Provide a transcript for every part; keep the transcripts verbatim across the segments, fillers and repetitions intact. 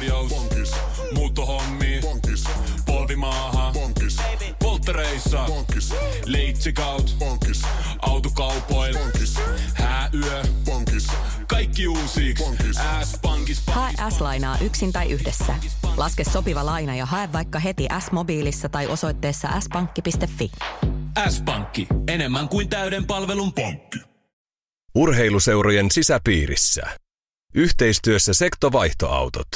korjaus. Pankis. Muuttohommi. Pankis. Polvimaaha. Pankis. Polttereissa. Pankis. Leitsikaut. Pankis. Autokaupoil. Pankis. Hääyö. Pankis. Kaikki uusiiksi. S-pankis. Hae S-lainaa yksin tai yhdessä. Laske sopiva laina ja hae vaikka heti S-mobiilissa tai osoitteessa s pankki piste fi. S-pankki. Enemmän kuin täyden palvelun pankki. Urheiluseurojen sisäpiirissä. Yhteistyössä Sekto Vaihtoautot.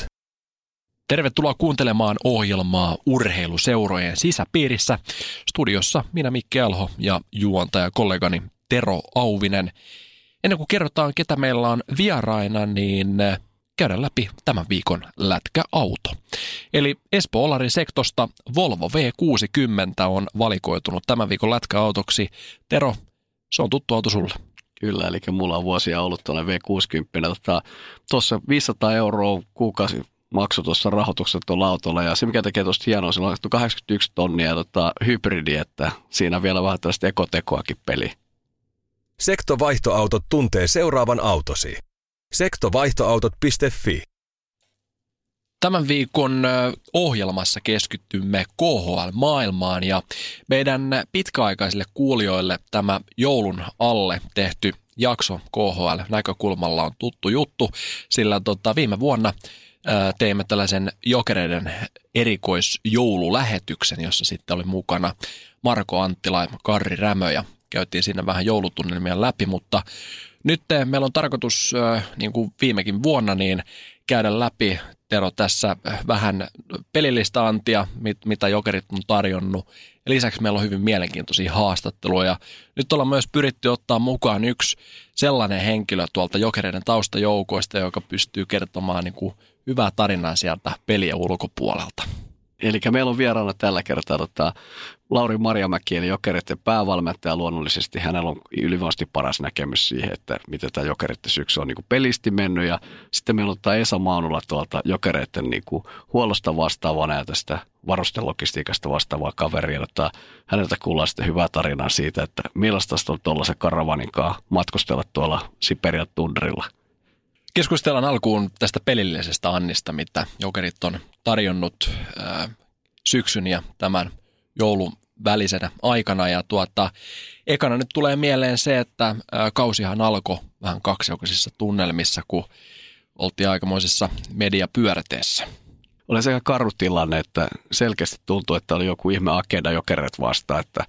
Tervetuloa kuuntelemaan ohjelmaa Urheiluseurojen sisäpiirissä. Studiossa minä Mikke Alho ja juontaja kollegani Tero Auvinen. Ennen kuin kerrotaan, ketä meillä on vieraina, niin käydään läpi tämän viikon lätkäauto. Eli Espoo-Olarin sektosta Volvo V kuusikymmentä on valikoitunut tämän viikon lätkäautoksi. Tero, se on tuttu auto sulle. Kyllä, eli mulla on vuosia ollut tuolla V kuusikymmentä. Tuossa viisisataa euroa kuukausi maksu tuossa rahoituksessa tuolla autolla. Ja se, mikä tekee tuosta hienoa, se on kahdeksankymmentäyksi tonnia tota, hybridi, että siinä vielä vähän tällaista ekotekoakin peliä. Sekto Vaihtoautot tuntee seuraavan autosi. sekto vaihtoautot piste fi. Tämän viikon ohjelmassa keskitymme K H L-maailmaan ja meidän pitkäaikaisille kuulijoille tämä joulun alle tehty jakso K H L-näkökulmalla on tuttu juttu, sillä tota viime vuonna teimme tällaisen Jokereiden erikoisjoululähetyksen, jossa sitten oli mukana Marko Anttila ja Karri Rämö ja käytiin siinä vähän joulutunnelmia läpi, mutta nyt meillä on tarkoitus, niin kuin viimekin vuonna, niin käydä läpi, Tero, tässä vähän pelillistä antia, mit, mitä Jokerit on tarjonnut. Ja lisäksi meillä on hyvin mielenkiintoisia haastatteluja. Nyt ollaan myös pyritty ottaa mukaan yksi sellainen henkilö tuolta Jokereiden taustajoukoista, joka pystyy kertomaan niin kuin hyvää tarinaa sieltä pelien ulkopuolelta. Eli meillä on vieraana tällä kertaa tota, Lauri Marjamäki, eli Jokeritten päävalmentaja. Luonnollisesti hänellä on ylivoimaisesti paras näkemys siihen, että miten tämä Jokeritten syksy on niin kuin pelisti mennyt. Ja sitten meillä on tämä Esa Maunula tuolta Jokeritten niin kuin huollosta vastaavana ja tästä varustelogistiikasta vastaavaa kaveria. Että häneltä kuullaan sitten hyvää tarinaa siitä, että millaista on tuollaisen karavaninkaan matkustella tuolla Siperian tundrilla. Keskustellaan alkuun tästä pelillisestä annista, mitä Jokerit on tarjonnut ää, syksyn ja tämän joulun välisenä aikana. Ja tuota, ekana nyt tulee mieleen se, että ää, kausihan alkoi vähän kaksijakoisissa tunnelmissa, kun oltiin aikamoisessa mediapyörteessä. Oli se aika karu tilanne, että selkeästi tuntui, että oli joku ihme agenda Jokerit vastaan, että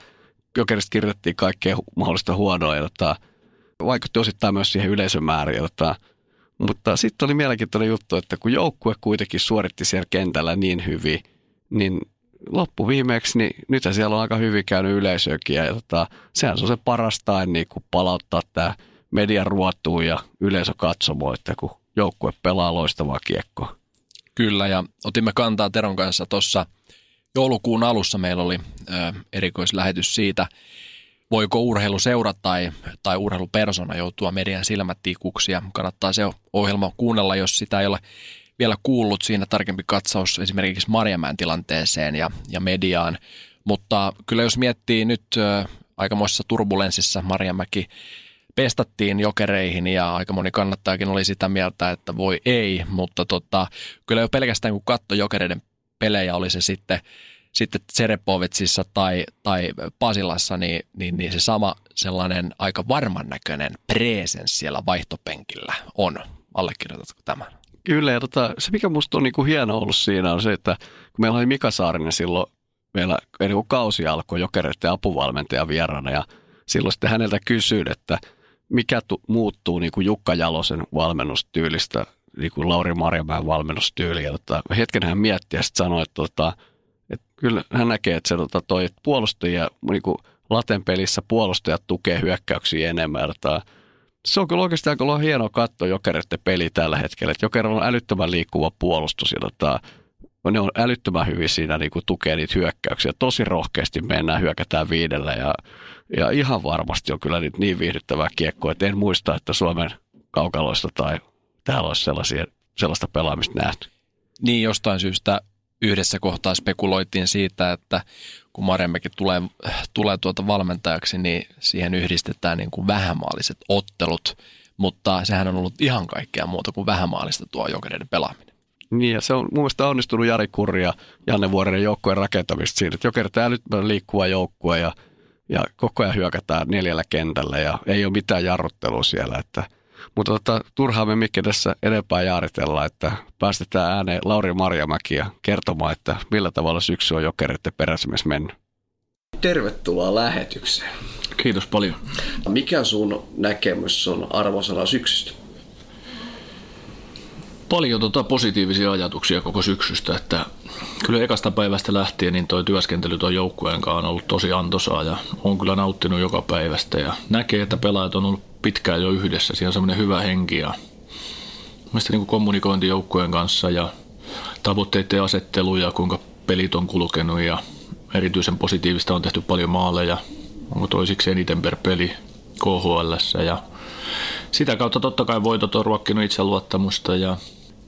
Jokerista kirjoitettiin kaikkea mahdollista huonoa ja tota, vaikutti osittain myös siihen yleisömääriin. Tota, Mutta sitten oli mielenkiintoinen juttu, että kun joukkue kuitenkin suoritti siellä kentällä niin hyvin, niin loppuviimeeksi, niin nythän siellä on aika hyvin käynyt yleisökin. Ja tota, sehän on se parasta, niin kun palauttaa tämä median ruotuun ja yleisö katsomo, että kun joukkue pelaa loistavaa kiekkoa. Kyllä, ja otimme kantaa Teron kanssa tuossa joulukuun alussa. Meillä oli ö, erikoislähetys siitä, voiko urheiluseura tai, tai urheilupersona joutua median silmätikuksi, ja kannattaa se ohjelma kuunnella, jos sitä ei ole vielä kuullut. Siinä tarkempi katsaus esimerkiksi Marjamäen tilanteeseen ja, ja mediaan. Mutta kyllä jos miettii nyt äh, aikamoisessa turbulenssissa, Marjamäki pestattiin Jokereihin ja aika moni kannattajakin oli sitä mieltä, että voi ei. Mutta tota, kyllä jo pelkästään kun katsoi Jokereiden pelejä, oli se sitten... Sitten Tserepovitsissa tai, tai Pasilassa niin, niin, niin se sama sellainen aika varman näköinen presens siellä vaihtopenkillä on. Allekirjoitatko tämän? Kyllä, ja tota, se mikä musta on niin kuin hieno ollut siinä on se, että kun meillä oli Mika Saarinen silloin, meillä eli kun kausi alkoi Jokereiden apuvalmentaja vieraana, ja silloin sitten häneltä kysyin, että mikä tu- muuttuu niin kuin Jukka Jalosen valmennustyylistä, niin kuin Lauri Marjamäen valmennustyyliä. Tota, hetken hän mietti ja sitten sanoi, että tota, että kyllä hän näkee, että se tota, toi että puolustajia, niin kuin Laten pelissä puolustajat tukee hyökkäyksiä enemmän. Että se on kyllä oikeasti aika hienoa katsoa Jokereiden peli tällä hetkellä. Että Jokerilla on älyttömän liikkuva puolustus ja tota, ne on älyttömän hyvin siinä niin kuin tukee niitä hyökkäyksiä. Tosi rohkeasti mennään, hyökätään viidellä ja, ja ihan varmasti on kyllä nyt niin viihdyttävää kiekkoa, että en muista, että Suomen kaukaloista tai täällä olisi sellaisia, sellaista pelaamista nähnyt. Niin jostain syystä. Yhdessä kohtaa spekuloitiin siitä, että kun Marjamäki tulee, tulee tuota valmentajaksi, niin siihen yhdistetään niin kuin vähämaaliset ottelut, mutta sehän on ollut ihan kaikkea muuta kuin vähämaalista tuo Jokereiden pelaaminen. Niin, ja se on mun mielestä onnistunut Jari Kurri ja Janne Vuoren joukkueen rakentamista siinä, että Jokerit älyttömän liikkuva joukkue ja, ja koko ajan hyökätään neljällä kentällä ja ei ole mitään jarruttelua siellä. Että, mutta tota, turhaan me Mikke tässä enempää jaaritella, että päästetään ääneen Lauri Marjamäkiä kertomaan, että millä tavalla syksy on Jokereiden perässä myös mennyt. Tervetuloa lähetykseen. Kiitos paljon. Mikä sun näkemys on arvosana syksystä? Paljon tota positiivisia ajatuksia koko syksystä, että kyllä ekasta päivästä lähtien niin toi työskentely tuon joukkueen kanssa on ollut tosi antoisaa ja on kyllä nauttinut joka päivästä ja näkee, että pelaajat on ollut pitkään jo yhdessä, siinä on semmoinen hyvä henki ja mielestäni niin kommunikointi joukkueen kanssa ja tavoitteiden asettelu ja kuinka pelit on kulkenut ja erityisen positiivista on tehty paljon maaleja, onko toisiksi eniten per peli K H L:ssä ja sitä kautta totta kai voitot on ruokkinut itseluottamusta ja,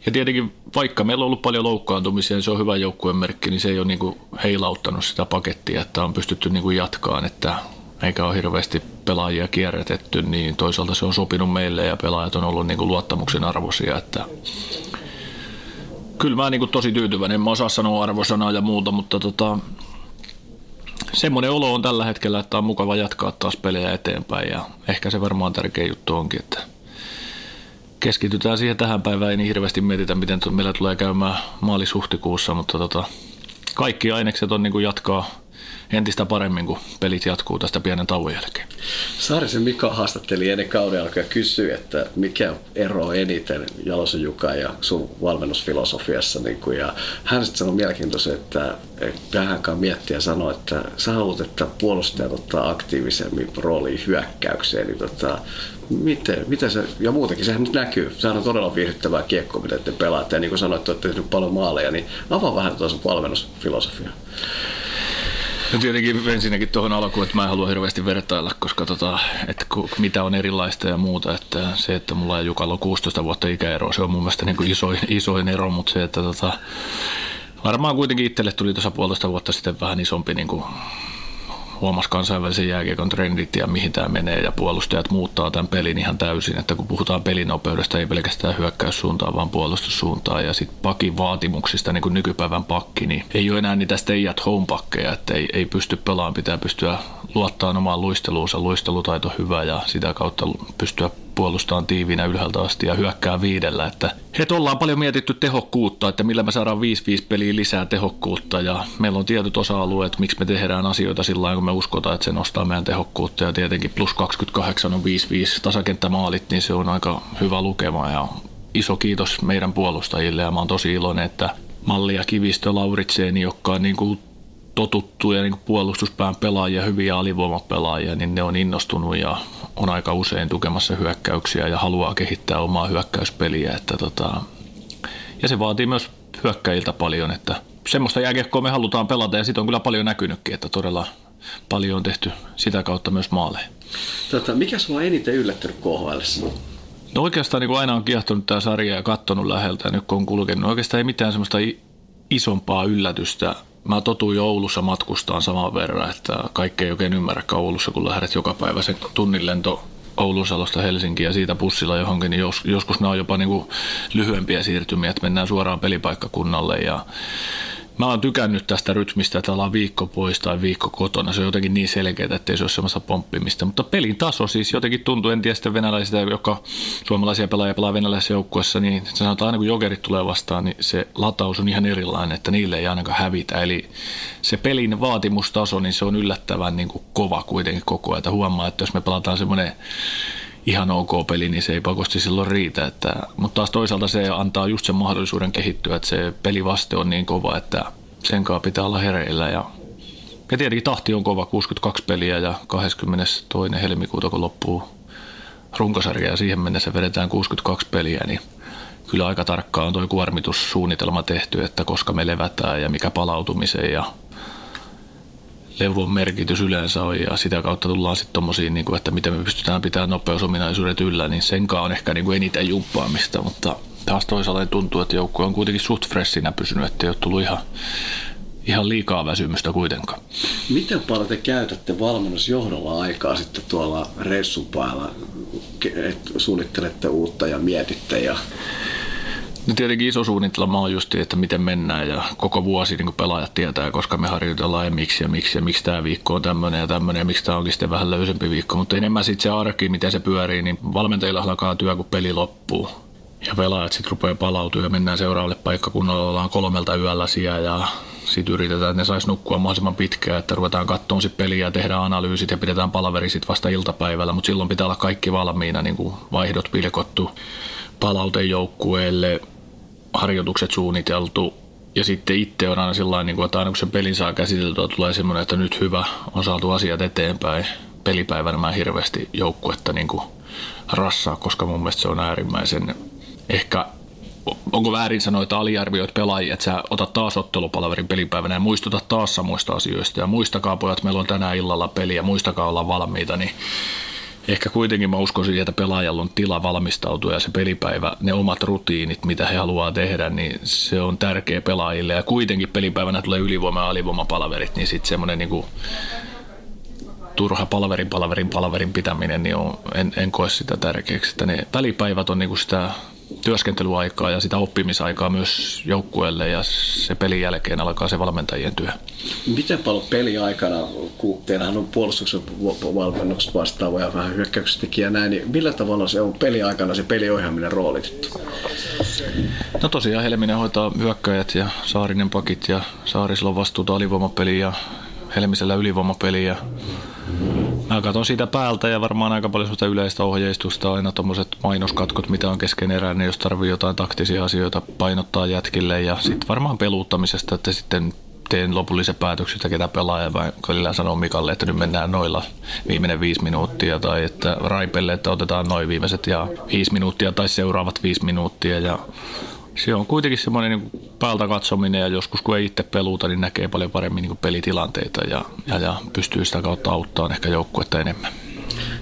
ja tietenkin vaikka meillä on ollut paljon loukkaantumisia ja se on hyvä joukkueen merkki, niin se ei ole niin kuin heilauttanut sitä pakettia, että on pystytty niin kuin jatkaan, että eikä ole hirveästi pelaajia kierrätetty, niin toisaalta se on sopinut meille ja pelaajat on ollut niin kuin luottamuksen arvoisia, että kyllä mä oon niin kuin tosi tyytyväinen, mä osaan sanoa arvosanaa ja muuta, mutta tota, semmoinen olo on tällä hetkellä, että on mukava jatkaa taas pelejä eteenpäin ja ehkä se varmaan tärkeä juttu onkin, että keskitytään siihen tähän päivään, ei niin hirveästi mietitä, miten meillä tulee käymään maalis-huhtikuussa, mutta tota, kaikki ainekset on niin kuin jatkaa entistä paremmin, kun pelit jatkuu tästä pienen tauon jälkeen. Saarisen Mika haastatteli ennen kauden alkaa kysyä, että mikä ero eniten Jalosen Juka ja sun valmennusfilosofiassa. Niin kuin, ja hän sitten sanoi mielenkiintoisen, että vähänkaan miettiä sanoi, että sä haluat, että puolustajat ottaa aktiivisemmin rooliin hyökkäykseen. Niin tota, miten, miten se, ja muutenkin sehän nyt näkyy. Sehän on todella viihdyttävää kiekkoa, mitä te pelaatte. Ja niin kuin sanoit, että olette tehneet paljon maaleja, niin avaa vähän tuon sun valmennusfilosofiaa. No tietenkin ensinnäkin tuohon alkuun, että mä en halua hirveästi vertailla, koska tota, että mitä on erilaista ja muuta. Että se, että mulla ja Jukalla on kuusitoista vuotta ikäeroa, se on mun mielestä niin kuin isoin, isoin ero, mutta se, että tota, varmaan kuitenkin itselle tuli tuossa puolitoista vuotta sitten vähän isompi, niin kuin huomasi kansainvälisen jääkiekon trendit ja mihin tämä menee ja puolustajat muuttaa tämän pelin ihan täysin, että kun puhutaan pelinopeudesta, ei pelkästään hyökkäyssuuntaan, vaan puolustussuuntaan ja sitten pakin vaatimuksista, niin kuin nykypäivän pakki, niin ei ole enää niitä stay at home pakkeja, että ei, ei pysty pelaamaan, pitää pystyä luottamaan omaan luisteluunsa, luistelutaito hyvä ja sitä kautta pystyä puolustaan tiiviinä ylhäältä asti ja hyökkää viidellä. Että et ollaan paljon mietitty tehokkuutta, että millä me saadaan viisi viisi peliä lisää tehokkuutta ja meillä on tietyt osa-alueet, miksi me tehdään asioita sillä lailla, kun me uskotaan, että se nostaa meidän tehokkuutta ja tietenkin plus kaksikymmentäkahdeksan on viisi viisi tasakenttämaalit, niin se on aika hyvä lukema ja iso kiitos meidän puolustajille ja mä oon tosi iloinen, että Malli ja Kivistö Lauritseeni, jotka on niin kuin totuttuja niin kuin puolustuspään pelaajia, hyviä alivoimapelaajia, niin ne on innostunut ja on aika usein tukemassa hyökkäyksiä ja haluaa kehittää omaa hyökkäyspeliä. Että tota, ja se vaatii myös hyökkäjiltä paljon, että semmoista jääkiekkoa me halutaan pelata ja siitä on kyllä paljon näkynytkin, että todella paljon on tehty sitä kautta myös maaleja. Tota, mikä sulla on eniten yllättänyt K H L:ssä? No oikeastaan niin kuin aina on kiehtonut tämä sarja ja katsonut läheltä ja nyt kun on kulkenut, oikeastaan ei mitään semmoista isompaa yllätystä. Mä totuin Oulussa matkustaan saman verran, että kaikki ei oikein ymmärräkään Oulussa, kun lähdet joka päivä sen tunnin lento Oulun salosta Helsinkiin ja siitä bussilla johonkin, niin jos, joskus nämä on jopa niin kuin lyhyempiä siirtymiä, että mennään suoraan pelipaikkakunnalle. Ja mä oon tykännyt tästä rytmistä, että ollaan viikko pois tai viikko kotona. Se on jotenkin niin selkeää, ettei se ole semmoista pomppimista. Mutta pelin taso siis jotenkin tuntuu, en tiedä sitten venäläisistä, joka suomalaisia pelaajia pelaa venäläisessä joukkueessa, niin sanotaan, että aina kun Jokerit tulee vastaan, niin se lataus on ihan erilainen, että niille ei ainakaan hävitä. Eli se pelin vaatimustaso, niin se on yllättävän niin kuin kova kuitenkin koko ajan. Huomaa, että jos me pelataan semmoinen ihan ok peli, niin se ei pakosti silloin riitä. Että, mutta taas toisaalta se antaa just sen mahdollisuuden kehittyä, että se pelivaste on niin kova, että sen kanssa pitää olla hereillä. Ja, ja tietenkin tahti on kova, kuusikymmentäkaksi peliä ja kahdeskymmenestoinen helmikuuta, kun loppuu runkosarja ja siihen mennessä vedetään kuusikymmentäkaksi peliä, niin kyllä aika tarkkaan on tuo kuormitussuunnitelma tehty, että koska me levätään ja mikä palautumiseen ja levon merkitys yleensä on ja sitä kautta tullaan sitten tommosiin, että miten me pystytään pitämään nopeusominaisuudet yllä, niin senkaan on ehkä eniten jumppaamista, mutta taas toisaalta tuntuu, että joukkue on kuitenkin suht freshinä pysynyt, että ei ole tullut ihan, ihan liikaa väsymystä kuitenkaan. Miten paljon te käytätte valmennusjohdolla aikaa sitten tuolla reissupäällä, että suunnittelette uutta ja mietitte ja... No tietenkin iso suunnitelma on just, että miten mennään ja koko vuosi niin kuin pelaajat tietää, koska me harjoitellaan ja miksi ja miksi ja miksi tämä viikko on tämmöinen ja tämmöinen ja miksi tämä onkin sitten vähän löysempi viikko. Mutta enemmän sitten se arki, miten se pyörii, niin valmentajilla alkaa työ, kun peli loppuu ja pelaajat sitten rupeaa palautumaan ja mennään seuraavalle paikkakunnalle, ollaan kolmelta yöllä siellä ja sitten yritetään, että ne saisi nukkua mahdollisimman pitkään, että ruvetaan katsomaan sit peliä ja tehdään analyysit ja pidetään palaveri sitten vasta iltapäivällä, mutta silloin pitää olla kaikki valmiina, niin kuin vaihdot pilkottu, palaute joukkueelle, harjoitukset suunniteltu ja sitten itse on aina sillain, että aina kun sen pelin saa käsiteltyä, tulee semmoinen, että nyt hyvä, on saatu asiat eteenpäin. Pelipäivänä mä en hirveästi joukkuetta niin kuin rassaa, koska mun mielestä se on äärimmäisen ehkä... Onko väärin sanoa, että aliarvioit pelaajia, että sä otat taas ottelupalaverin pelipäivänä ja muistuta taas samoista asioista ja muistakaa pojat, meillä on tänään illalla peli ja muistakaa olla valmiita, niin ehkä kuitenkin mä uskoisin, että pelaajalla on tila valmistautua ja se pelipäivä, ne omat rutiinit, mitä he haluaa tehdä, niin se on tärkeä pelaajille ja kuitenkin pelipäivänä tulee ylivoima- ja alivoimapalaverit, niin sitten semmoinen niin kuin turha palaverin, palaverin, palaverin pitäminen, niin on, en, en koe sitä tärkeäksi, että ne välipäivät on niin kuin sitä työskentelyaikaa ja sitä oppimisaikaa myös joukkueelle ja se pelin jälkeen alkaa se valmentajien työ. Miten paljon peliaikana, kun teillähän on puolustuksen valmennukset vastaava ja vähän hyökkäyksitekijä näin, niin millä tavalla se on peliaikana se peliohjaaminen roolitettu? No tosiaan Helminen hoitaa hyökkäjät ja Saarinen pakit ja Saariselon vastuuta alivoimapeliä ja Helmisellä ylivoimapeliä. Mä katson siitä päältä ja varmaan aika paljon sitä yleistä ohjeistusta, aina tommoset mainoskatkot, mitä on kesken erään, niin jos tarvii jotain taktisia asioita painottaa jätkille ja sitten varmaan peluuttamisesta, että sitten teen lopullisen päätöksen, että ketä pelaa ja välillä sanoo Mikalle, että nyt mennään noilla viimeinen viisi minuuttia tai että Raipelle, että otetaan noin viimeiset ja viisi minuuttia tai seuraavat viisi minuuttia ja se on kuitenkin semmoinen niin päältä katsominen ja joskus kun ei itse peluuta, niin näkee paljon paremmin niin pelitilanteita ja, ja, ja pystyy sitä kautta auttamaan ehkä joukkuetta enemmän.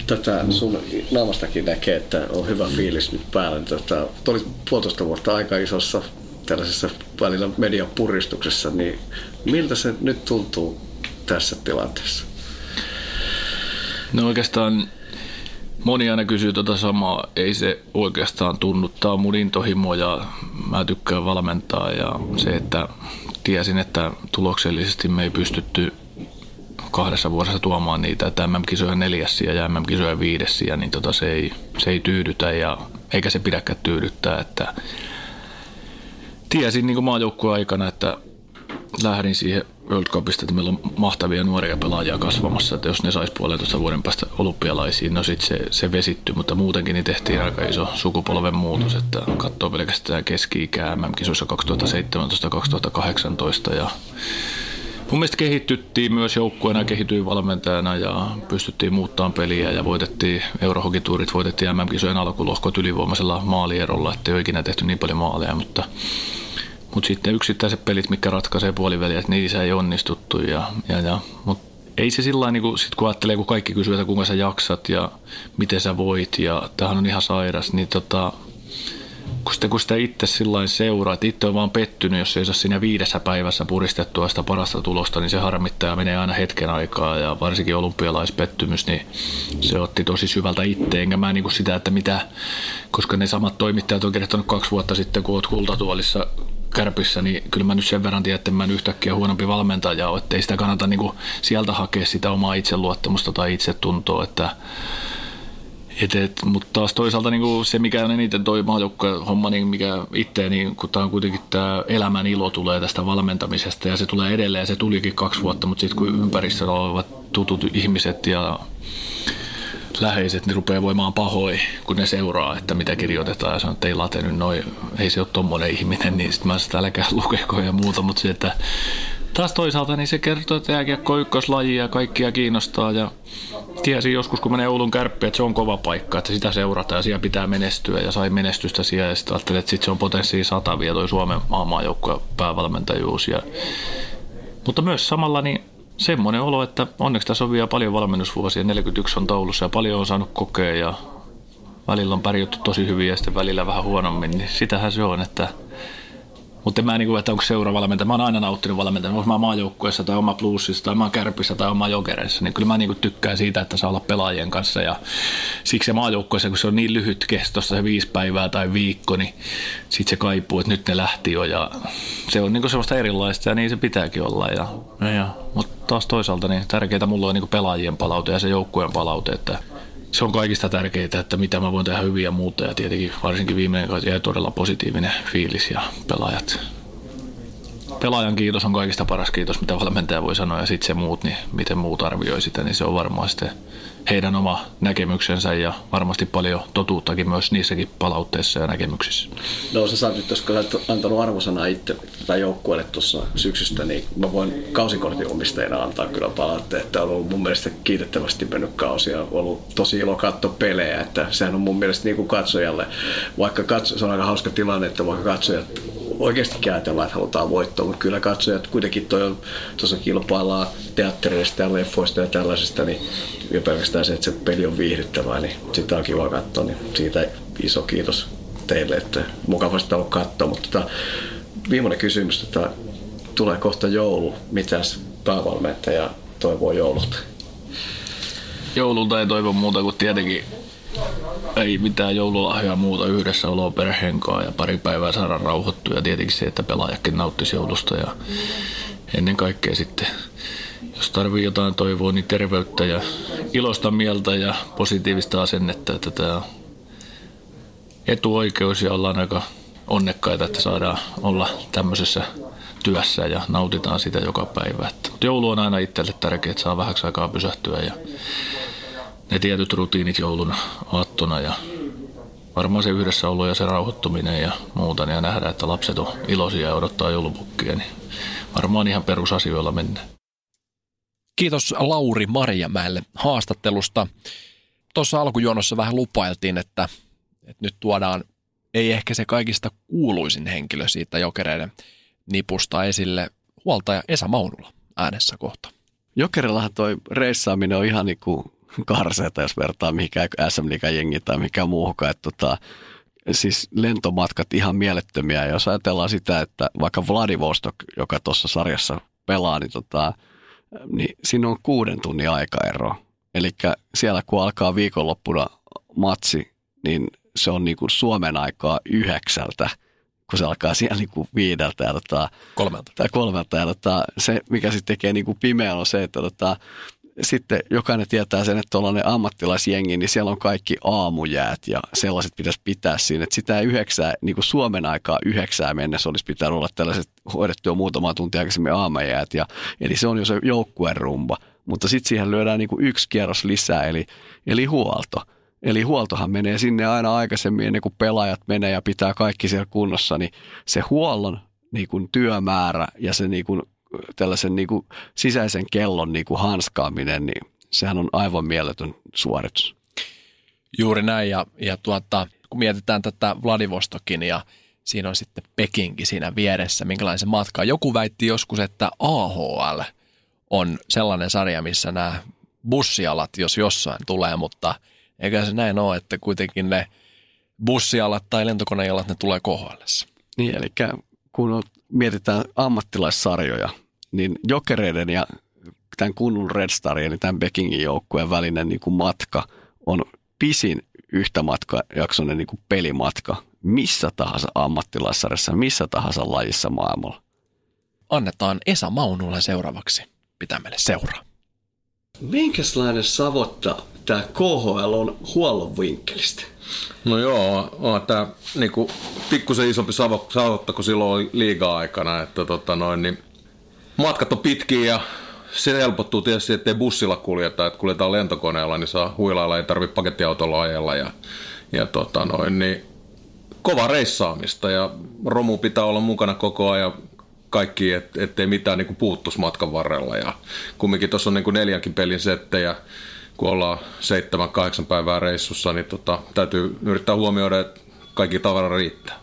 Tätä sun naamastakin näkee, että on hyvä fiilis nyt päällä. Tätä, olit puolitoista vuotta aika isossa tällaisessa välillä mediapuristuksessa, niin miltä se nyt tuntuu tässä tilanteessa? No oikeastaan... Moni aina kysyy tuota samaa, ei se oikeastaan tunnu. Tämä on mun intohimo ja mä tykkään valmentaa ja se, että tiesin, että tuloksellisesti me ei pystytty kahdessa vuodessa tuomaan niitä, että M M-kisojen neljäs sija ja M M-kisojen viides sija, niin tota se, ei, se ei tyydytä ja eikä se pidäkään tyydyttää. Että tiesin niin kuin maajoukkueen aikana, että lähdin siihen World Cupista, että meillä on mahtavia nuoria pelaajia kasvamassa, että jos ne sais puolentoista vuoden päästä olympialaisiin, no sit se, se vesitty, mutta muutenkin niin tehtiin aika iso sukupolven muutos, että katsoo pelkästään keski-ikää M M-kisoissa kaksituhattaseitsemäntoista kaksituhattakahdeksantoista ja mun mielestä kehityttiin myös joukkueena, kehityin valmentajana ja pystyttiin muuttamaan peliä ja voitettiin Eurohokituurit, voitettiin M M-kisojen alkulohkot ylivoimaisella maalierolla, ettei ole ikinä tehty niin paljon maaleja, mutta Mutta sitten yksittäiset pelit, mitkä ratkaisee puoliväliä, että niissä ei onnistuttu. Ja, ja, ja. Mutta ei se sillä lailla, niin kun ajattelee, kun kaikki kysyy, että kuinka sä jaksat ja miten sä voit ja tämähän on ihan sairas, niin tota, kun, sitä, kun sitä itse sillä seuraa, että itse on vaan pettynyt, jos ei saa siinä viidessä päivässä puristettua sitä parasta tulosta, niin se harmittaa ja menee aina hetken aikaa ja varsinkin olympialaispettymys, niin se otti tosi syvältä itse, enkä mä niin sitä, että mitä, koska ne samat toimittajat on kertonut kaksi vuotta sitten, kun oot kultatuolissa Kärpissä, niin kyllä mä nyt sen verran tiedän, että mä en yhtäkkiä huonompi valmentaja ole, ettei sitä kannata niin kuin sieltä hakea sitä omaa itseluottamusta tai itsetuntoa, että et, et, mutta taas toisaalta niin kuin se, mikä on eniten toi maajoukkuehomma, niin mikä itse, niin kun tämä on kuitenkin tämä elämän ilo tulee tästä valmentamisesta ja se tulee edelleen ja se tulikin kaksi vuotta, mutta sitten kun ympäristöllä olevat tutut ihmiset ja läheiset, niin rupeaa voimaan pahoin, kun ne seuraa, että mitä kirjoitetaan ja sanoo, että ei late nyt noin, ei se ole tommoinen ihminen, niin sitten mä sitä älkää lukeko ja muuta, mutta se, että taas toisaalta niin se kertoo, että jääkiekko ykköslaji ja kaikkia kiinnostaa ja tiesin joskus, kun menee Oulun Kärppiin, että se on kova paikka, että sitä seurataan ja siellä pitää menestyä ja sai menestystä siellä ja sitten ajattelin, että sitten se on potenssia sata vielä toi Suomen maamaajoukkueen päävalmentajuus ja mutta myös samalla niin semmoinen olo, että onneksi tässä on vielä paljon valmennusvuosia, neljäkymmentäyksi on taulussa ja paljon on saanut kokea ja välillä on pärjätty tosi hyvin ja sitten välillä vähän huonommin, niin sitähän se on, että Mutta en mä niin kuin, että onko seuraava valmentaja. Mä oon aina nauttinut valmentajan. Onko mä maajoukkueessa tai oma plussissa tai oma kärpissä tai oma jokereissa. Niin kyllä mä niin kuin tykkään siitä, että saa olla pelaajien kanssa. Ja siksi se maajoukkueessa, kun se on niin lyhyt kestossa, se viisi päivää tai viikko, niin sitten se kaipuu, että nyt ne lähti jo. Ja se on niin kuin semmoista erilaista ja niin se pitääkin olla. Ja, ja. Mutta taas toisaalta niin tärkeää mulla on niin kuin pelaajien palaute ja se joukkueen palaute, että se on kaikista tärkeintä, että mitä mä voin tehdä hyviä ja muuta. Ja tietenkin varsinkin viimeinen kautta jäi todella positiivinen fiilis ja pelaajat. Pelaajan kiitos on kaikista paras kiitos, mitä valmentaja voi sanoa. Ja sitten se muut, niin miten muut arvioi sitä, niin se on varmaan sitten heidän oma näkemyksensä. Ja varmasti paljon totuuttakin myös niissäkin palautteissa ja näkemyksissä. No sä saat nyt, koska sä oot antanut arvosanaa itse tai joukkueelle tuossa syksystä, niin mä voin kausikortin omistajana antaa kyllä palautteen. Että on ollut mun mielestä kiitettävästi mennyt kausi ja on ollut tosi ilo katsoa pelejä. Että sehän on mun mielestä niin kuin katsojalle, vaikka katso, se on aika hauska tilanne, että vaikka katsojat oikeasti ajatellaan, että halutaan voittoa, mutta kyllä katsojat kuitenkin toi on, tuossa kilpaillaan teatterista ja leffoista ja tällaisesta, niin jo pelkästään se, että se peli on viihdyttävää, niin sitä on kiva katsoa, niin siitä iso kiitos teille, että mukavasti on ollut katsoa, mutta tota, viimeinen kysymys, että tulee kohta joulu, mitäs päävalmentaja toivoo joululta? Joululta ei toivo muuta kuin tietenkin ei mitään joululahjaa muuta yhdessä oloa perheen kanssa ja pari päivää saada rauhoittua ja tietenkin se, että pelaajakin nauttisi joulusta ja ennen kaikkea sitten, jos tarvii jotain toivoa, niin terveyttä ja iloista mieltä ja positiivista asennetta, että tämä on etuoikeus ja ollaan aika onnekkaita, että saadaan olla tämmöisessä työssä ja nautitaan sitä joka päivä. Mutta joulu on aina itselle tärkeä, että saa vähäksi aikaa pysähtyä ja ne tietyt rutiinit joulun aattona ja varmaan se yhdessäolo ja se rauhoittuminen ja muuta, ja nähdään, että lapset on iloisia ja odottaa joulupukkia, niin varmaan ihan perusasioilla mennään. Kiitos Lauri Marjamäelle haastattelusta. Tuossa alkujuonossa vähän lupailtiin, että, että nyt tuodaan ei ehkä se kaikista kuuluisin henkilö siitä jokereiden nipusta esille, huoltaja Esa Maunula äänessä kohta. Jokerillahan toi reissaaminen on ihan niin kuin karseeta, jos vertaa mihinkään S M-liigajengiin tai mihinkään muuhunkaan. Että tota, siis lentomatkat ihan mielettömiä. Jos ajatellaan sitä, että vaikka Vladivostok, joka tuossa sarjassa pelaa, niin, tota, niin siinä on kuuden tunnin aikaero. Eli siellä kun alkaa viikonloppuna matsi, niin se on niin kuin Suomen aikaa yhdeksältä, kun se alkaa siellä niin kuin viideltä ja tota, kolmelta. Tai kolmelta. Ja tota, se, mikä sitten tekee niin kuin pimeä, on se, että tota, sitten jokainen tietää sen, että tuollainen ammattilaisjengi, niin siellä on kaikki aamujäät ja sellaiset pitäisi pitää siinä. Että sitä yhdeksää, niin kuin Suomen aikaa yhdeksää mennessä olisi pitänyt olla tällaiset hoidettu jo muutama tuntia aikaisemmin aamujäät. Ja, eli se on jo se joukkueen rumba, mutta sitten siihen lyödään niin kuin yksi kierros lisää, eli, eli huolto. Eli huoltohan menee sinne aina aikaisemmin, ennen kuin pelaajat menee ja pitää kaikki siellä kunnossa, niin se huollon niin kuin työmäärä ja se niin kuin tällaisen niin kuin sisäisen kellon niin kuin hanskaaminen, niin sehän on aivan mieletön suoritus. Juuri näin, ja, ja tuota, kun mietitään tätä Vladivostokin ja siinä on sitten Pekinkin siinä vieressä, minkälainen se matka on. Joku väitti joskus, että A H L on sellainen sarja, missä nämä bussialat jos jossain tulee, mutta eikä se näin ole, että kuitenkin ne bussialat tai lentokonealat, ne tulee K H L:ssä. Niin, eli kun on mietitään ammattilaissarjoja, niin Jokereiden ja tämän kunnon Red Starien ja tämän Pekingin joukkueen välinen niin kuin matka on pisin yhtä matkajaksoinen niin kuin pelimatka missä tahansa ammattilaissarjassa, missä tahansa lajissa maailmalla. Annetaan Esa Maunulle seuraavaksi. Pitää meille seuraa. Minkälainen savotta tämä K H L on huollon vinkkelistä? No joo, on tämä niinku, pikkusen isompi savotta kuin silloin liiga-aikana. Että, tota noin, niin, matkat on pitkiä ja se helpottuu tietysti, ettei bussilla kuljeta. Että kuljetaan lentokoneella, niin saa huilailla, ei tarvitse pakettiautolla ajella. Ja, ja, tota noin, niin, kova reissaamista ja romu pitää olla mukana koko ajan. Kaikki, et, ettei mitään niinku puuttuisi matkan varrella. Ja kumminkin tuossa on niinku neljänkin pelin settejä. Kun ollaan seitsemän, kahdeksan päivää reissussa, niin tota, täytyy yrittää huomioida, että kaikki tavara riittää.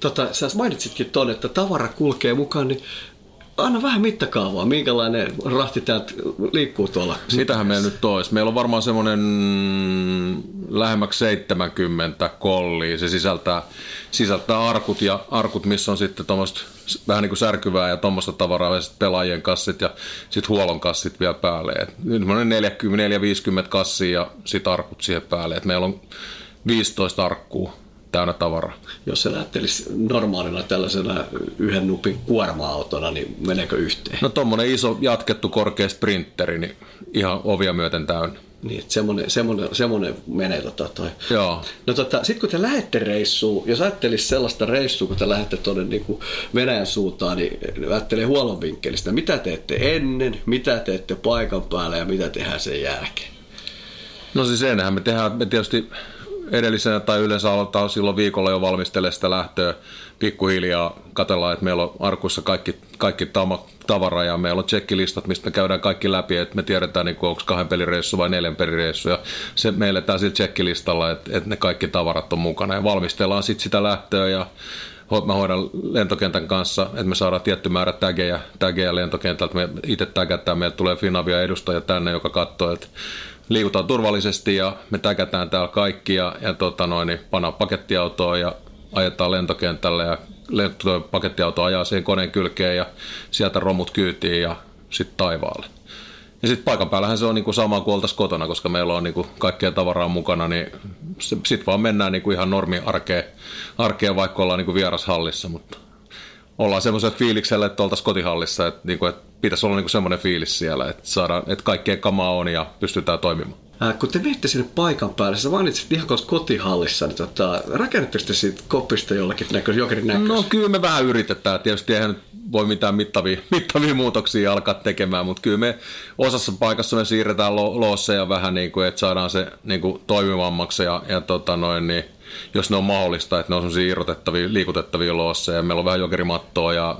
Tota, sä mainitsitkin tuon, että tavara kulkee mukaan, niin Anna vähän mittakaavaa, minkälainen rahti täältä liikkuu tuolla. Mitähän meillä nyt olisi? Meillä on varmaan semmoinen lähemmäksi seitsemänkymmentä kollia. Se sisältää, sisältää arkut, ja arkut, missä on sitten tuommoista vähän niin kuin särkyvää ja tuommoista tavaraa, ja sitten pelaajien kassit ja sitten huollon kassit vielä päälle. neljäkymmentä viisikymmentä kassia ja sitten arkut siihen päälle. Et meillä on viisitoista arkkua täynnä tavaraa. Jos se lähtelisi normaalina tällaisena yhden nupin kuorma-autona, niin meneekö yhteen? No tommonen iso jatkettu korkea sprinteri, niin ihan ovia myöten täynnä. Niin, että semmoinen, semmoinen, semmoinen menee tota toi. Joo. No tota, sit kun te lähette reissuun, jos ajattelisi sellaista reissua, kun te lähette tuonne niin Venäjän suuntaan, niin ajattelee huollon vinkkelistä. Mitä teette ennen, mitä teette paikan päällä ja mitä tehdään sen jälkeen? No siis ennenhän me tehdään, me tietysti edellisenä tai yleensä aloittaa silloin viikolla jo valmistele sitä lähtöä pikkuhiljaa. Katsellaan, että meillä on arkussa kaikki, kaikki tavara ja meillä on tsekkilistat, mistä me käydään kaikki läpi. Että me tiedetään, niin onko kahden pelin reissu vai neljän pelin reissu. Ja se me eletään sillä tsekkilistalla, että, että ne kaikki tavarat on mukana. Ja valmistellaan sitten sitä lähtöä ja mä hoidan lentokentän kanssa, että me saadaan tietty määrä tägejä, tägejä lentokentältä. Me itse tägätään, meillä tulee Finavia edustaja tänne, joka katsoo, että liikutaan turvallisesti ja me täkätään täällä kaikki ja, ja tota noin, niin pannaan pakettiautoon ja ajetaan lentokentälle ja lento- pakettiauto ajaa siihen koneen kylkeen ja sieltä romut kyytiin ja sitten taivaalle. Ja sitten paikan päällähän se on niinku sama kuin oltaisiin kotona, koska meillä on niinku kaikkea tavaraa mukana, niin sitten vaan mennään niinku ihan normiarkeen, arkeen, vaikka ollaan niinku vierashallissa, mutta ollaan semmoisella fiiliksellä, että oltaisiin kotihallissa, että, niinku, että pitäisi olla niinku semmoinen fiilis siellä, että, saadaan, että kaikkea kamaa on ja pystytään toimimaan. Ää, kun te menette sinne paikan päälle, sä mainitsit ihan kotihallissa, niin tota, rakennatteko te siitä kopista jollakin näköisiä, Jokerin näköisiä? No kyllä me vähän yritetään, tietysti eihän nyt voi mitään mittavia, mittavia muutoksia alkaa tekemään, mutta kyllä me osassa paikassa me siirretään lo- loosseja vähän, niinku, että saadaan se niinku, toimivammaksi ja, ja tota noin niin. Jos ne on mahdollista, että ne on semmoisia irrotettavia, liikutettavia loosseja, ja meillä on vähän jokerimattoa ja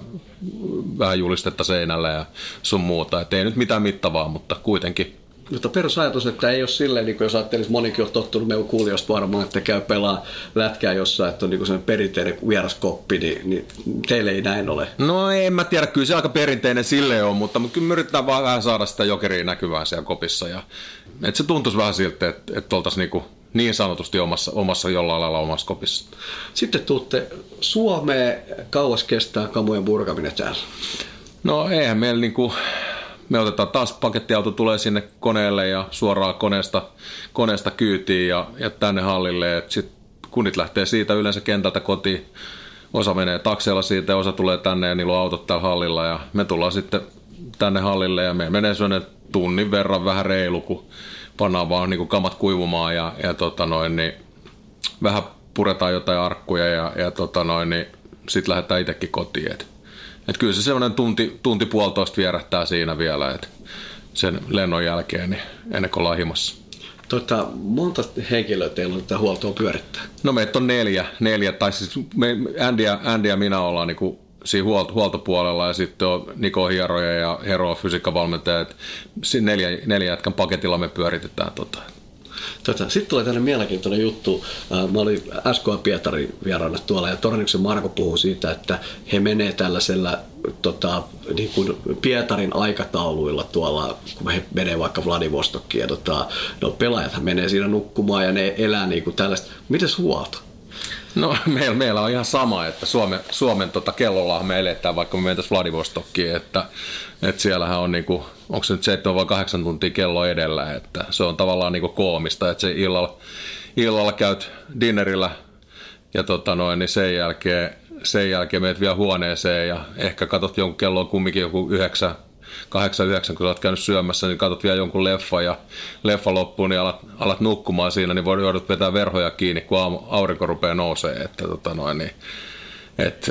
vähän julistetta seinällä ja sun muuta. Et ei nyt mitään mittavaa, mutta kuitenkin. Mutta perusajatus, että ei ole silleen, niin kuin jos ajattelisi, monikin on tottunut meidän kuulijoista varmaan, että käy pelaa lätkää jossain, että on niin semmoinen perinteinen vieraskoppi, niin, niin teille ei näin ole. No en mä tiedä, kyllä se aika perinteinen silleen on, mutta kyllä me yritetään vaan vähän saada sitä jokeria näkyvään siellä kopissa. Ja, että se tuntuisi vähän siltä, että, että oltaisiin niinku niin sanotusti omassa, omassa jollain lailla omassa kopissa. Sitten tuutte Suomeen, kauas kestää kamujen purkaminen täällä? No eihän meillä niinku, me otetaan taas pakettiauto tulee sinne koneelle ja suoraan koneesta, koneesta kyytiin ja, ja tänne hallille. Sitten kunnit lähtee siitä yleensä kentältä kotiin, osa menee takseilla siitä ja osa tulee tänne ja niillä on autot täällä hallilla. Ja me tullaan sitten tänne hallille ja me menee sellainen tunnin verran vähän reilu, kun pannaan vaan niin kuin kamat kuivumaan ja, ja tota noin, niin vähän puretaan jotain arkkuja ja, ja tota noin, niin sitten lähdetään itsekin kotiin. Et, et kyllä se semmoinen tunti, tunti puolitoista vierähtää siinä vielä et sen lennon jälkeen niin ennen kuin ollaan himassa. Tota, monta henkilöä teillä on tätä huoltoa pyörittää? No meitä on neljä, neljä tai siis me, Andy, ja, Andy ja minä ollaan niin kuin siinä huoltopuolella ja sitten on Niko Hieroja ja Hero fysiikkavalmentaja. Siinä neljä, neljä jätkän paketilla me pyöritetään tota. Tota, sitten tulee tämmöinen mielenkiintoinen juttu. Mä olin äsken Pietarin vieraana tuolla ja Torniksen Marko puhui siitä, että he menee tällaisella tota, niin kuin Pietarin aikatauluilla tuolla, kun he menee vaikka Vladivostokkiin ja tota, no pelaajathan menee siinä nukkumaan ja ne elää niin kuin tällaista. Mites huolta? No meillä, meillä on ihan sama, että Suomen, Suomen tota, kellollahan me eletään, vaikka me mentäisiin Vladivostokkiin, että, että siellähän on niinku, onko se nyt seitsemän vai kahdeksan tuntia kello edellä, että se on tavallaan niinku koomista, että se illalla, illalla käyt dinnerillä ja tota noin, niin sen jälkeen, sen jälkeen menet vielä huoneeseen ja ehkä katot jonkun kello on kumminkin joku yhdeksän, kahdeksan, yhdeksän, kun olet käynyt syömässä, niin katsot vielä jonkun leffa ja leffa loppuun, niin alat, alat nukkumaan siinä, niin voi joudut vetää verhoja kiinni, kun aurinko rupeaa nousemaan. Että, tota noin, niin, et,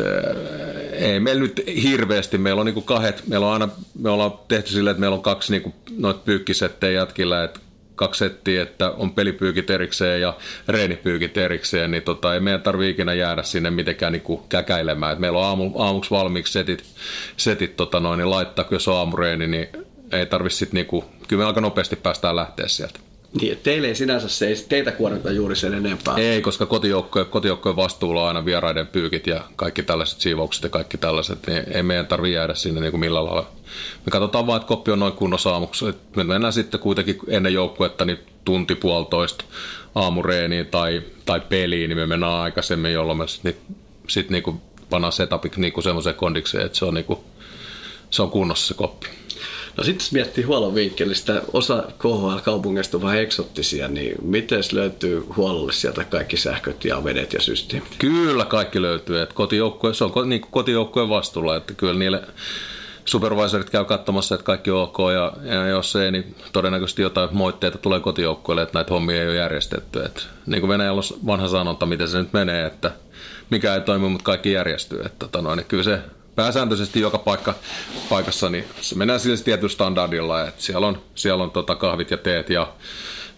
ei meillä nyt hirveästi, meillä on niinku kahdet, meillä on aina, me ollaan tehty silleen, että meillä on kaksi niinku, noita pyykkisettejä jätkillä, että kaksi settiä, että on pelipyykit erikseen ja reenipyykit erikseen, niin tota, ei meidän tarvitse ikinä jäädä sinne mitenkään niinku käkäilemään. Et meillä on aamu, aamuksi valmiiksi setit, setit tota noin, niin laittaa, kun jos on aamureeni, niin ei tarvitse sitten, niinku, kyllä me aika nopeasti päästään lähteä sieltä. Niin, teille ei sinänsä, se ei teitä kuormita juuri sen enempää. Ei, koska kotijoukkojen, kotijoukkojen vastuulla on aina vieraiden pyykit ja kaikki tällaiset siivoukset ja kaikki tällaiset, niin ei meidän tarvitse jäädä sinne niin kuin millään lailla. Me katsotaan vaan, että koppi on noin kunnossa aamuksi. Me mennään sitten kuitenkin ennen joukkuetta niin tunti puolitoista aamureeniin tai, tai peliin, niin me mennään aikaisemmin, jolloin me sitten sit niinku pannaan setupiksi niinku semmoiseen kondikseen, että se on, niinku, se on kunnossa se koppi. No sitten miettii huollon vinkkelistä, osa K H L-kaupungeista on vähän eksottisia, niin miten löytyy huollolle sieltä kaikki sähköt ja vedet ja systeemit? Kyllä kaikki löytyy, että se on niin kotijoukkojen vastuulla, että kyllä niille supervisorit käy katsomassa, että kaikki on ok, ja, ja jos ei, niin todennäköisesti jotain moitteita tulee kotijoukkoille, että näitä hommia ei ole järjestetty. Että, niin kuin Venäjällä on vanha sanonta, miten se nyt menee, että mikä ei toimi, mutta kaikki järjestyy. Että, no, niin kyllä se pääsääntöisesti joka paikka, paikassa niin se mennään sillä tietyllä standardilla, että siellä on, siellä on tota, kahvit ja teet ja,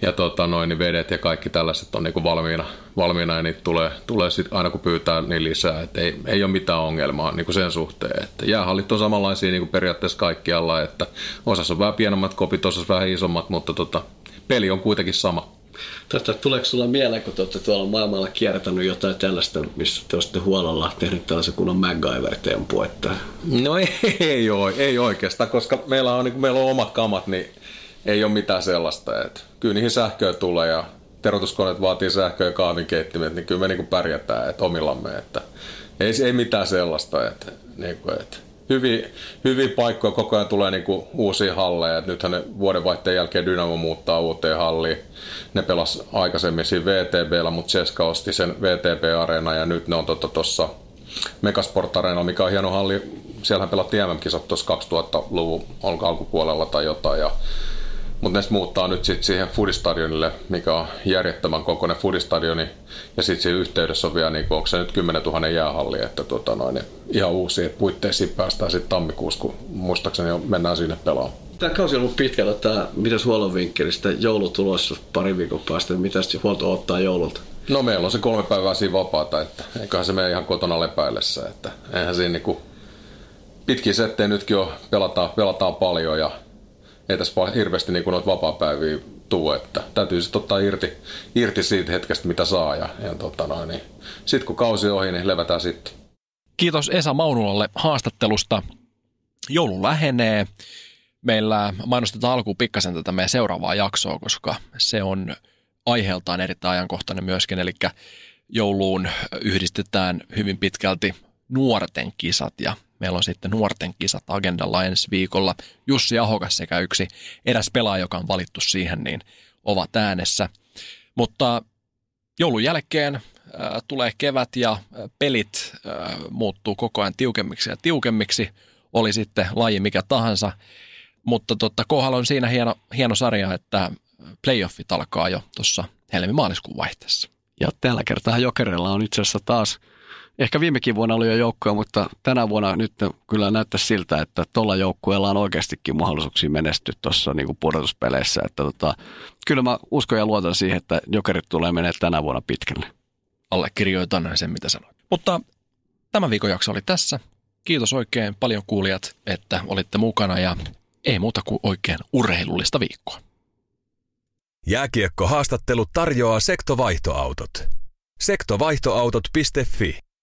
ja tota, noin, niin vedet ja kaikki tällaiset on niin kuin valmiina, valmiina ja niitä tulee, tulee sit aina kun pyytää niin lisää, että ei, ei ole mitään ongelmaa niin kuin sen suhteen. Että jäähallit on samanlaisia niin kuin periaatteessa kaikkialla, että osassa on vähän pienemmät kopit, osassa vähän isommat, mutta tota, peli on kuitenkin sama. Totta, tuleeko sulla mieleen, kun te olette tuolla maailmalla kiertänyt jotain tällaista, missä te olette huolella tehnyt tällaisen kunnon MacGyver-tempu? Että... No ei, ei, ole, ei oikeastaan, koska meillä on, niin meillä on omat kamat, niin ei ole mitään sellaista. Että kyllä niihin sähköä tulee ja terotuskoneet vaatii sähköä ja kahvinkeittimet, niin kyllä me niin kuin pärjätään että omillamme. Että ei, ei mitään sellaista. Että, niin kuin, että hyvin, hyvin paikkoja koko ajan tulee niin kuin uusia halleja. Että nythän ne vuodenvaihteen jälkeen Dynamo muuttaa uuteen halliin. Ne pelasi aikaisemmin siinä V T B:llä, mutta Ceska osti sen V T B-areena ja nyt ne on tuossa Megasport-areenalla, mikä on hieno halli. Siellähän pelattiin M M-kisat tuossa kaksituhattaluvun alkupuolella tai jotain. Ja... Mutta ne muuttaa nyt sitten siihen Foodi-stadionille, mikä on järjettömän kokoinen Foodi-stadioni. Ja sitten siinä yhteydessä on vielä, niin onko se nyt kymmenentuhatta jäähallia, että tota noin, ihan uusia puitteisiin päästään sitten tammikuussa, kun muistaakseni mennään sinne pelaamaan. Tämä kausi on ollut pitkällä, tämä, mitäs huollon vinkkelistä, joulutulossa pari viikon päästä, mitäs huolto ottaa joululta? No meillä on se kolme päivää siinä vapaata, että eiköhän se mene ihan kotona lepäillessä, että eihän siinä niinku pitkiä settejä nytkin on, pelataan, pelataan paljon ja ei tässä hirveästi niinku noita vapaapäiviä tule, että täytyy sitten ottaa irti, irti siitä hetkestä mitä saa ja, ja tota noin, niin sitten kun kausi ohi, niin levätään sitten. Kiitos Esa Maunulalle haastattelusta. Joulu lähenee. Meillä mainostetaan alkuun pikkasen tätä meidän seuraavaa jaksoa, koska se on aiheeltaan erittäin ajankohtainen myöskin. Eli jouluun yhdistetään hyvin pitkälti nuorten kisat ja meillä on sitten nuorten kisat agendalla ensi viikolla. Jussi Ahokas sekä yksi eräs pelaaja, joka on valittu siihen, niin ovat äänessä. Mutta joulun jälkeen äh, tulee kevät ja pelit äh, muuttuu koko ajan tiukemmiksi ja tiukemmiksi. Oli sitten laji mikä tahansa. Mutta totta, K H L on siinä hieno, hieno sarja, että playoffit alkaa jo tuossa helmi-maaliskuun vaihteessa. Ja tällä kertaa Jokerilla on itse asiassa taas, ehkä viimekin vuonna oli jo joukkoja, mutta tänä vuonna nyt kyllä näyttää siltä, että tuolla joukkueella on oikeastikin mahdollisuuksia menestyä tuossa niin kuin pudotuspeleissä. Että tota, kyllä mä uskon ja luotan siihen, että Jokerit tulee menemään tänä vuonna pitkälle. Allekirjoitan sen, mitä sanoin. Mutta tämän viikon jakso oli tässä. Kiitos oikein paljon kuulijat, että olitte mukana ja... Ei muuta kuin oikein urheilullista viikkoa. Jääkiekkohaastattelu tarjoaa Sekto Vaihtoautot. sekto vaihtoautot piste fi